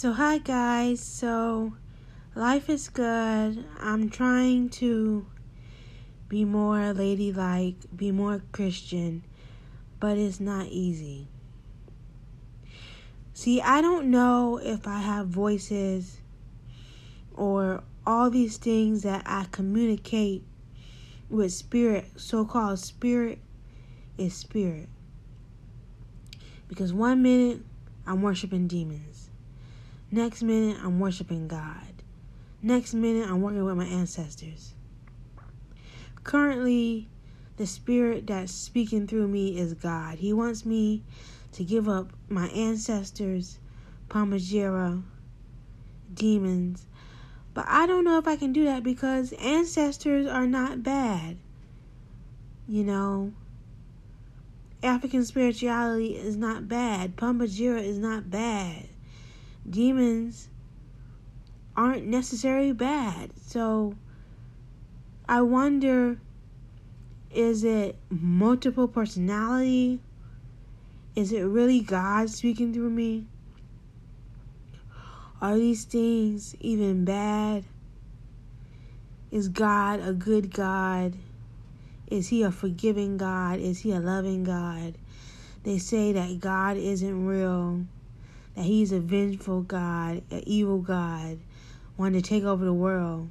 So hi guys, so life is good. I'm trying to be more ladylike, be more Christian, but it's not easy. See, I don't know if I have voices or all these things that I communicate with spirit, so-called spirit is spirit. Because one minute I'm worshiping demons. Next minute, I'm worshiping God. Next minute, I'm working with my ancestors. Currently, the spirit that's speaking through me is God. He wants me to give up my ancestors, Pomba Gira, demons. But I don't know if I can do that because ancestors are not bad. You know, African spirituality is not bad. Pomba Gira is not bad. Demons aren't necessarily bad. So I wonder, is it multiple personality? Is it really God speaking through me? Are these things even bad? Is God a good God? Is he a forgiving God? Is he a loving God? They say that God isn't real. That he's a vengeful God, an evil God, wanting to take over the world.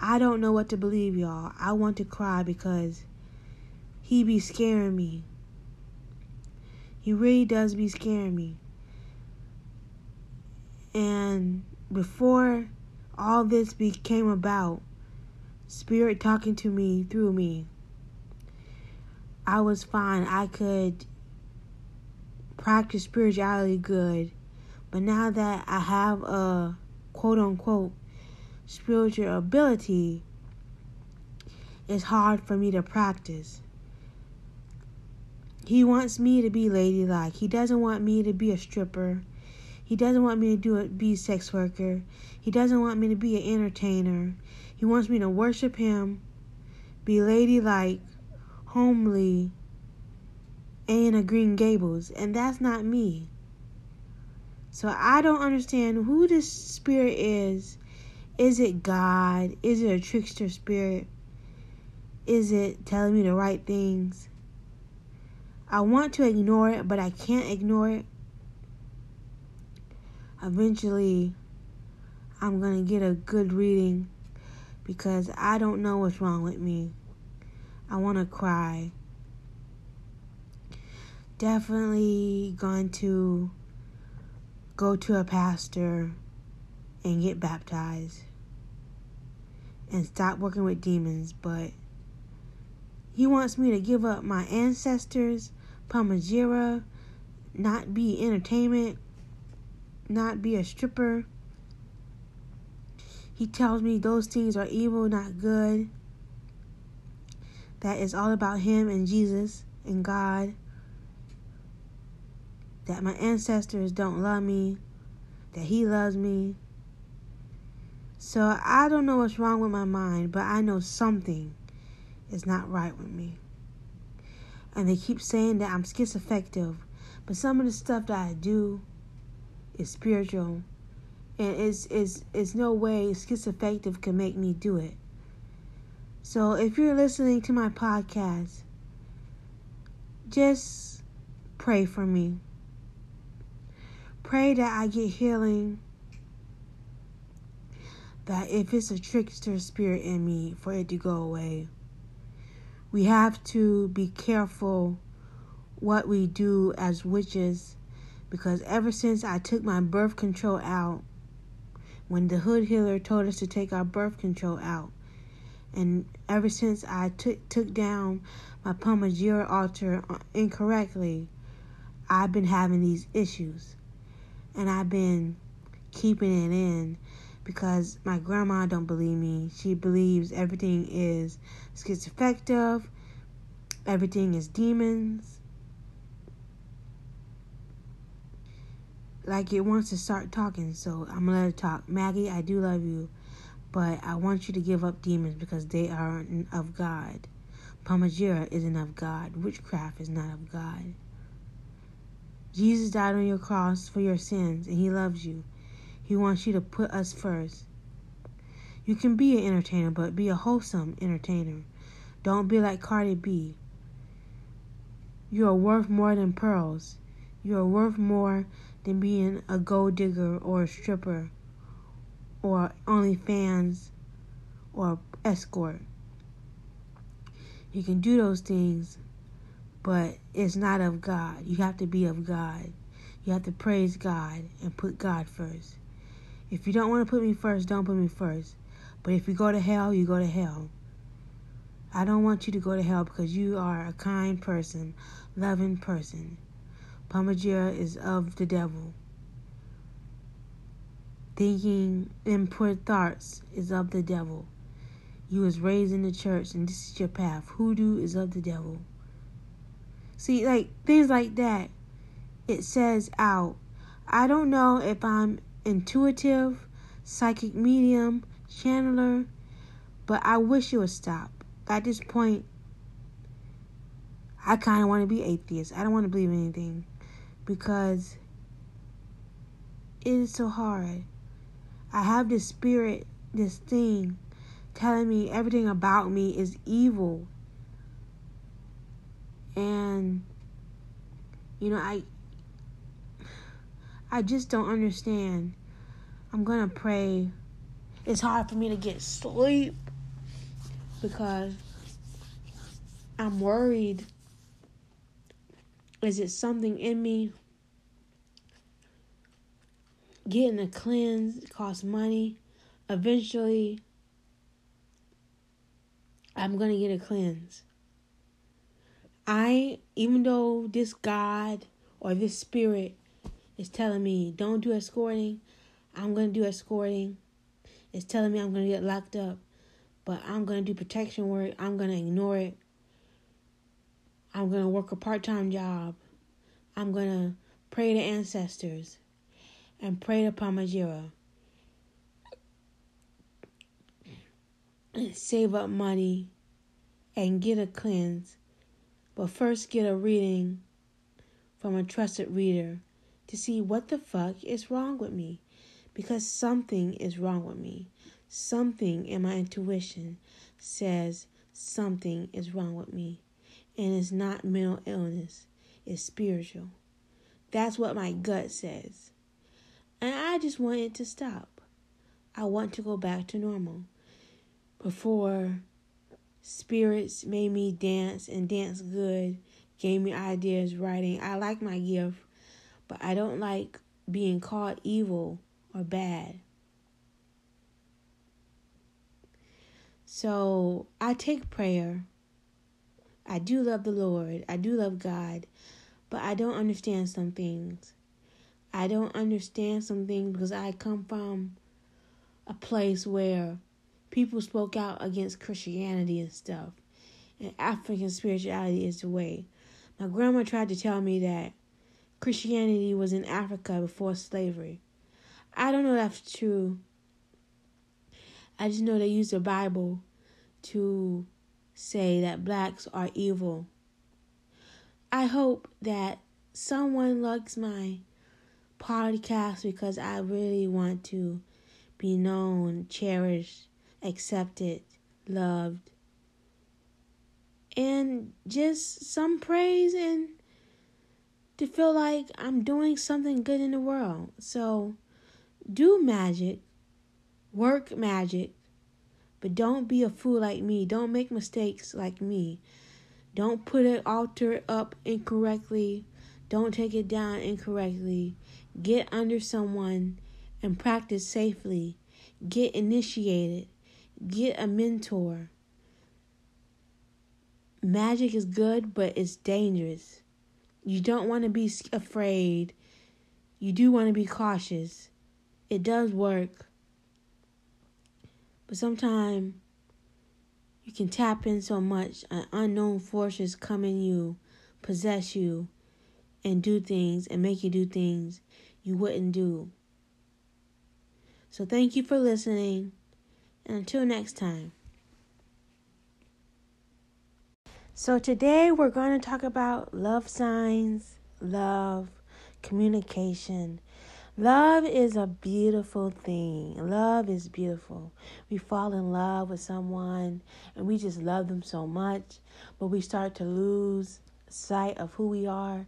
I don't know what to believe, y'all. I want to cry because he be scaring me. He really does be scaring me. And before all this became about, spirit talking to me, through me, I was fine. I could practice spirituality good, but now that I have a quote-unquote spiritual ability, it's hard for me to practice. He wants me to be ladylike. He doesn't want me to be a stripper. He doesn't want me to be a sex worker. He doesn't want me to be an entertainer. He wants me to worship him, be ladylike, homely, and a Green Gables, and that's not me. So I don't understand who this spirit is. Is it God? Is it a trickster spirit? Is it telling me the right things? I want to ignore it, but I can't ignore it. Eventually, I'm going to get a good reading because I don't know what's wrong with me. I want to cry. Definitely going to go to a pastor and get baptized and stop working with demons, but he wants me to give up my ancestors, Pomba Gira, not be entertainment, not be a stripper. He tells me those things are evil, not good. That is all about him and Jesus and God. That my ancestors don't love me, that he loves me. So I don't know what's wrong with my mind, but I know something is not right with me. And they keep saying that I'm schizoaffective, but some of the stuff that I do is spiritual, and it's no way schizoaffective can make me do it. So if you're listening to my podcast, just pray for me. Pray that I get healing, that if it's a trickster spirit in me, for it to go away. We have to be careful what we do as witches, because ever since I took my birth control out, when the hood healer told us to take our birth control out, and ever since I took down my Pomba Gira altar incorrectly, I've been having these issues. And I've been keeping it in because my grandma don't believe me. She believes everything is schizoaffective. Everything is demons. Like it wants to start talking, so I'm going to let it talk. Maggie, I do love you, but I want you to give up demons because they aren't of God. Pomba Gira isn't of God. Witchcraft is not of God. Jesus died on your cross for your sins, and he loves you. He wants you to put us first. You can be an entertainer, but be a wholesome entertainer. Don't be like Cardi B. You are worth more than pearls. You are worth more than being a gold digger or a stripper or OnlyFans or escort. You can do those things, but it's not of God. You have to be of God. You have to praise God and put God first. If you don't want to put me first, don't put me first. But if you go to hell, you go to hell. I don't want you to go to hell because you are a kind person, loving person. Pomba Gira is of the devil. Thinking impure thoughts is of the devil. You was raised in the church and this is your path. Hoodoo is of the devil. See, like, things like that, it says out. I don't know if I'm intuitive, psychic medium, channeler, but I wish it would stop. At this point, I kind of want to be atheist. I don't want to believe in anything because it is so hard. I have this spirit, this thing, telling me everything about me is evil. And, you know, I just don't understand. I'm going to pray. It's hard for me to get sleep because I'm worried. Is it something in me? Getting a cleanse costs money. Eventually, I'm going to get a cleanse. Even though this God or this spirit is telling me don't do escorting, I'm going to do escorting. It's telling me I'm going to get locked up, but I'm going to do protection work. I'm going to ignore it. I'm going to work a part-time job. I'm going to pray to ancestors and pray to Pomba Gira and save up money and get a cleanse. But first get a reading from a trusted reader to see what the fuck is wrong with me. Because something is wrong with me. Something in my intuition says something is wrong with me. And it's not mental illness. It's spiritual. That's what my gut says. And I just want it to stop. I want to go back to normal. Before, spirits made me dance and dance good. Gave me ideas, writing. I like my gift. But I don't like being called evil or bad. So I take prayer. I do love the Lord. I do love God. But I don't understand some things. I don't understand some things because I come from a place where people spoke out against Christianity and stuff. And African spirituality is the way. My grandma tried to tell me that Christianity was in Africa before slavery. I don't know if that's true. I just know they use the Bible to say that blacks are evil. I hope that someone likes my podcast because I really want to be known, cherished, accepted, loved, and just some praise and to feel like I'm doing something good in the world. So do magic, work magic, but don't be a fool like me. Don't make mistakes like me. Don't put an altar up incorrectly. Don't take it down incorrectly. Get under someone and practice safely. Get initiated. Get a mentor. Magic is good, but it's dangerous. You don't want to be afraid. You do want to be cautious. It does work. But sometimes you can tap in so much. An unknown forces come in you, possess you, and do things and make you do things you wouldn't do. So thank you for listening. And until next time. So today we're going to talk about love signs, love, communication. Love is a beautiful thing. Love is beautiful. We fall in love with someone and we just love them so much, but we start to lose sight of who we are.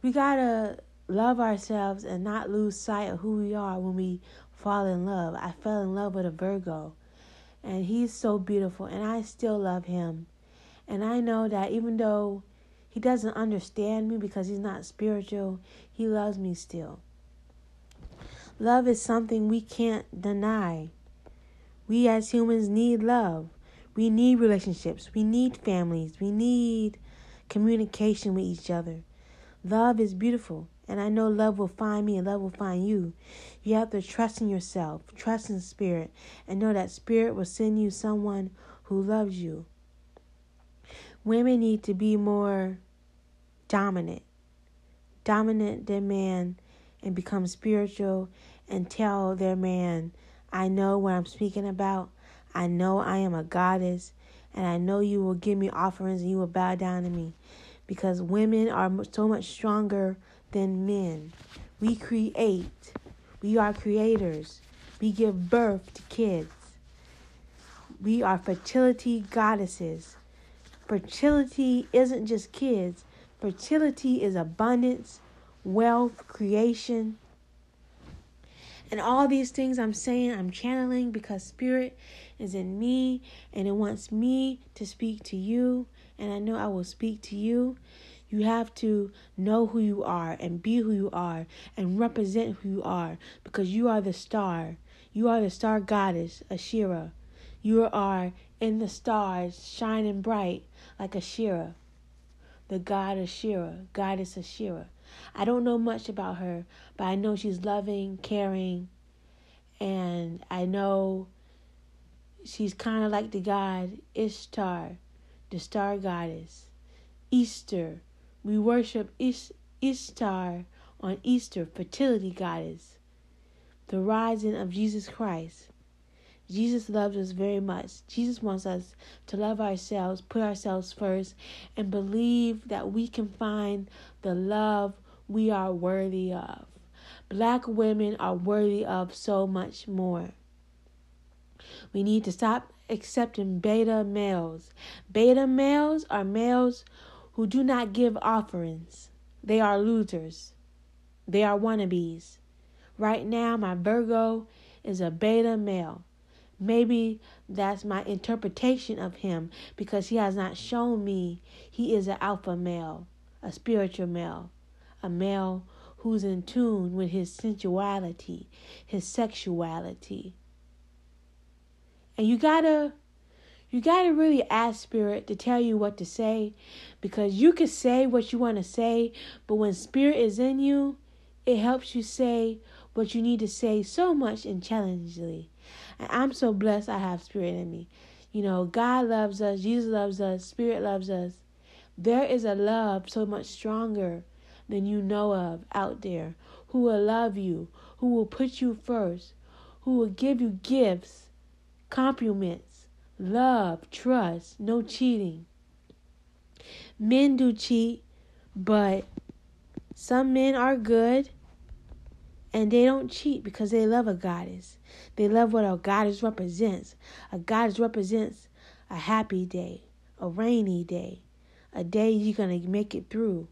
We gotta love ourselves and not lose sight of who we are when we fall in love. I fell in love with a Virgo, and he's so beautiful, and I still love him. And I know that even though he doesn't understand me because he's not spiritual, he loves me still. Love is something we can't deny. We as humans need love. We need relationships. We need families. We need communication with each other. Love is beautiful. And I know love will find me and love will find you. You have to trust in yourself, trust in spirit, and know that spirit will send you someone who loves you. Women need to be more dominant their man and become spiritual and tell their man, I know what I'm speaking about. I know I am a goddess, and I know you will give me offerings and you will bow down to me, because women are so much stronger than men. We create. We are creators. We give birth to kids. We are fertility goddesses. Fertility isn't just kids. Fertility is abundance, wealth, creation. And all these things I'm saying, I'm channeling because spirit is in me and it wants me to speak to you. And I know I will speak to you. You have to know who you are and be who you are and represent who you are, because you are the star. You are the star goddess, Asherah. You are in the stars, shining bright like Asherah, the god Asherah, goddess Asherah. I don't know much about her, but I know she's loving, caring, and I know she's kind of like the god Ishtar, the star goddess. Easter. We worship Ishtar on Easter, fertility goddess, the rising of Jesus Christ. Jesus loves us very much. Jesus wants us to love ourselves, put ourselves first, and believe that we can find the love we are worthy of. Black women are worthy of so much more. We need to stop accepting beta males. Beta males are males who do not give offerings. They are losers. They are wannabes. Right now, my Virgo is a beta male. Maybe that's my interpretation of him, because he has not shown me he is an alpha male, a spiritual male, a male who's in tune with his sensuality, his sexuality. And you gotta really ask spirit to tell you what to say, because you can say what you want to say, but when spirit is in you, it helps you say what you need to say so much and challengingly. And I'm so blessed I have spirit in me. You know, God loves us, Jesus loves us, spirit loves us. There is a love so much stronger than you know of out there, who will love you, who will put you first, who will give you gifts, compliments, love, trust, no cheating. Men do cheat, but some men are good and they don't cheat because they love a goddess. They love what a goddess represents. A goddess represents a happy day, a rainy day, a day you're going to make it through.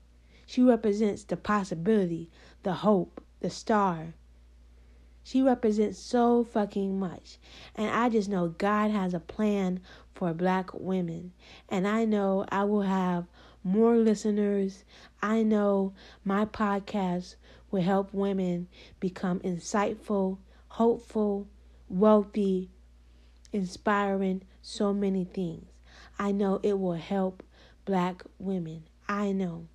She represents the possibility, the hope, the star. She represents so fucking much. And I just know God has a plan for black women. And I know I will have more listeners. I know my podcast will help women become insightful, hopeful, wealthy, inspiring, so many things. I know it will help black women. I know.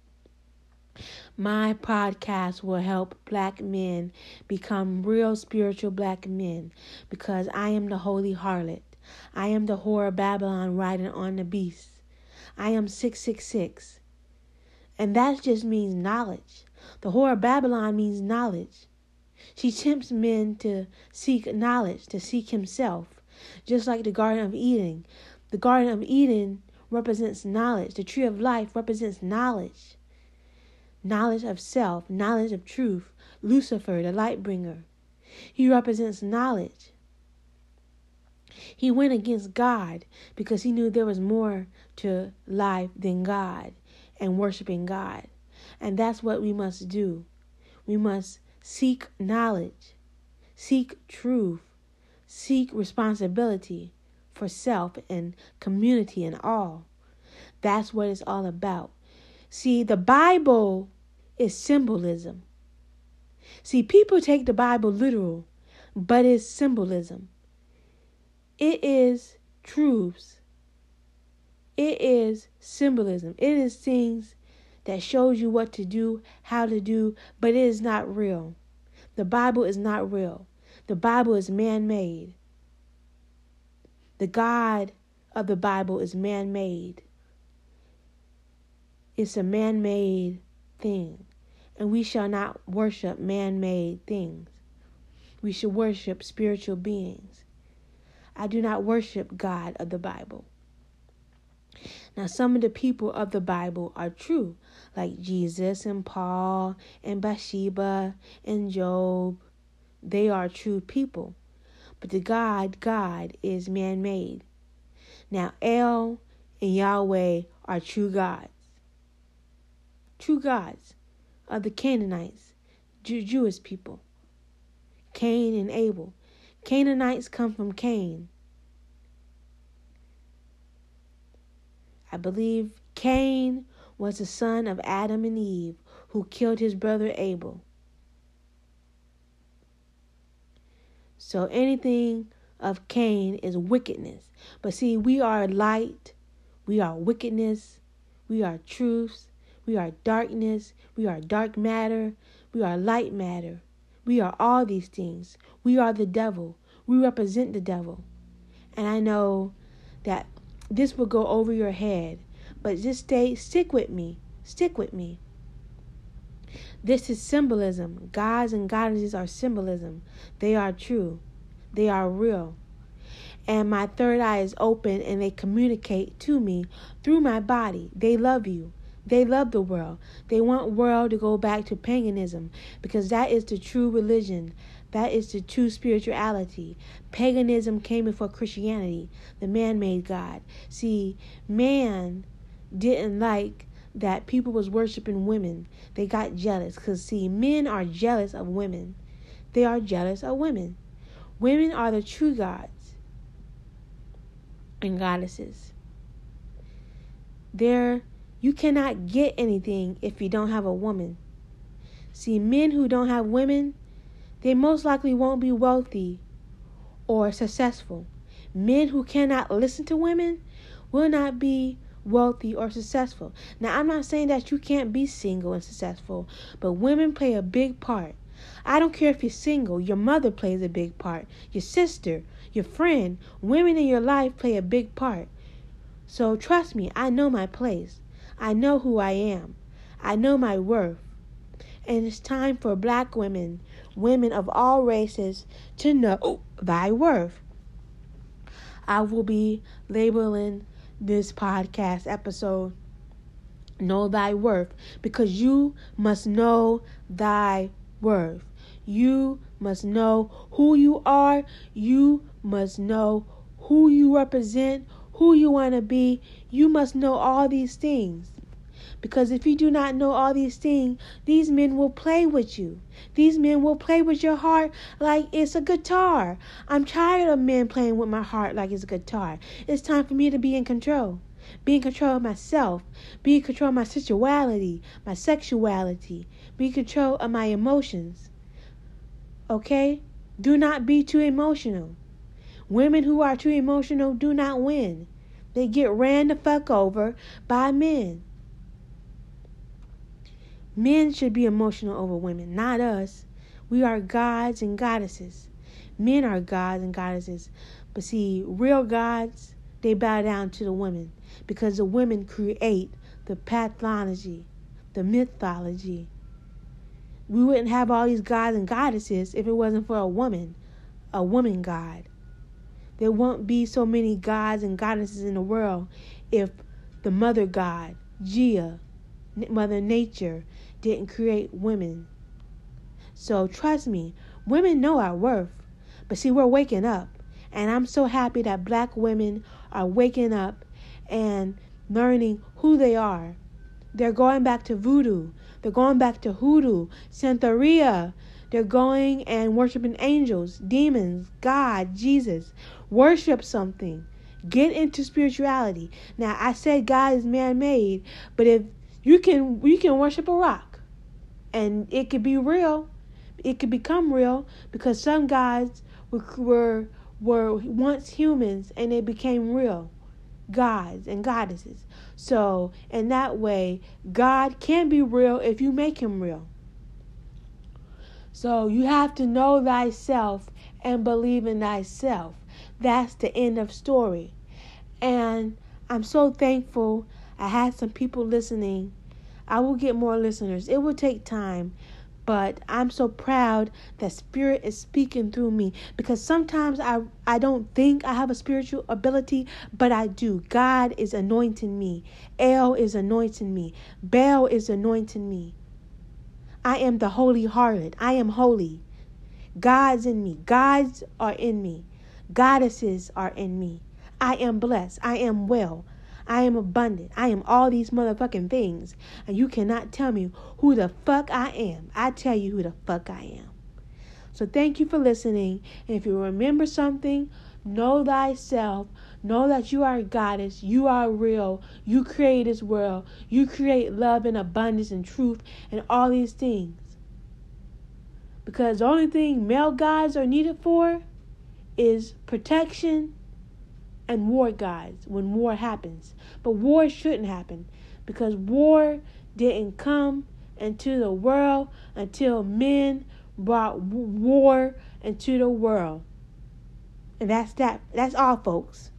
My podcast will help black men become real spiritual black men, because I am the holy harlot. I am the whore of Babylon riding on the beast. I am 666. And that just means knowledge. The whore of Babylon means knowledge. She tempts men to seek knowledge, to seek himself, just like the Garden of Eden. The Garden of Eden represents knowledge. The tree of life represents knowledge. Knowledge of self, knowledge of truth, Lucifer, the light bringer. He represents knowledge. He went against God because he knew there was more to life than God and worshiping God. And that's what we must do. We must seek knowledge, seek truth, seek responsibility for self and community and all. That's what it's all about. See, the Bible is symbolism. See, people take the Bible literal, but it's symbolism. It is truths. It is symbolism. It is things that shows you what to do, how to do, but it is not real. The Bible is not real. The Bible is man-made. The God of the Bible is man-made. It's a man-made thing. And we shall not worship man-made things. We should worship spiritual beings. I do not worship God of the Bible. Now, some of the people of the Bible are true, like Jesus and Paul and Bathsheba and Job. They are true people. But the God is man-made. Now, El and Yahweh are true gods. True gods of the Canaanites, Jewish people. Cain and Abel. Canaanites come from Cain. I believe Cain was the son of Adam and Eve, who killed his brother Abel. So anything of Cain is wickedness. But see, we are light, we are wickedness, we are truths, we are darkness, we are dark matter, we are light matter. We are all these things. We are the devil. We represent the devil. And I know that this will go over your head, but just stick with me. Stick with me. This is symbolism. Gods and goddesses are symbolism. They are true. They are real. And my third eye is open, and they communicate to me through my body. They love you. They love the world. They want world to go back to paganism because that is the true religion. That is the true spirituality. Paganism came before Christianity, the man-made God. See, man didn't like that people was worshiping women. They got jealous because, see, men are jealous of women. They are jealous of women. Women are the true gods and goddesses. You cannot get anything if you don't have a woman. See, men who don't have women, they most likely won't be wealthy or successful. Men who cannot listen to women will not be wealthy or successful. Now, I'm not saying that you can't be single and successful, but women play a big part. I don't care if you're single. Your mother plays a big part. Your sister, your friend, women in your life play a big part. So trust me, I know my place. I know who I am. I know my worth. And it's time for black women, women of all races, to know thy worth. I will be labeling this podcast episode, Know Thy Worth, because you must know thy worth. You must know who you are. You must know who you represent, who you want to be. You must know all these things. Because if you do not know all these things, these men will play with you. These men will play with your heart like it's a guitar. I'm tired of men playing with my heart like it's a guitar. It's time for me to be in control. Be in control of myself. Be in control of my sensuality, my sexuality. Be in control of my emotions. Okay? Do not be too emotional. Women who are too emotional do not win. They get ran the fuck over by men. Men should be emotional over women, not us. We are gods and goddesses. Men are gods and goddesses. But see, real gods, they bow down to the women because the women create the pathology, the mythology. We wouldn't have all these gods and goddesses if it wasn't for a woman god. There won't be so many gods and goddesses in the world if the mother god, Gia, Mother Nature, didn't create women. So trust me, women know our worth. But see, we're waking up. And I'm so happy that black women are waking up and learning who they are. They're going back to voodoo. They're going back to hoodoo, Santeria. They're going and worshiping angels, demons, God, Jesus. Worship something. Get into spirituality. Now, I said God is man-made, but if you can worship a rock, and it could be real. It could become real because some gods were once humans, and they became real gods and goddesses. So in that way, God can be real if you make him real. So you have to know thyself and believe in thyself. That's the end of story. And I'm so thankful I had some people listening. I will get more listeners. It will take time. But I'm so proud that Spirit is speaking through me, because sometimes I don't think I have a spiritual ability, but I do. God is anointing me. El is anointing me. Baal is anointing me. I am the holy harlot. I am holy. God's in me. Gods are in me. Goddesses are in me. I am blessed. I am well. I am abundant. I am all these motherfucking things. And you cannot tell me who the fuck I am. I tell you who the fuck I am. So thank you for listening. And if you remember something, know thyself. Know that you are a goddess. You are real. You create this world. You create love and abundance and truth and all these things. Because the only thing male gods are needed for is protection and war gods when war happens. But war shouldn't happen, because war didn't come into the world until men brought war into the world. And that's that. That's all, folks.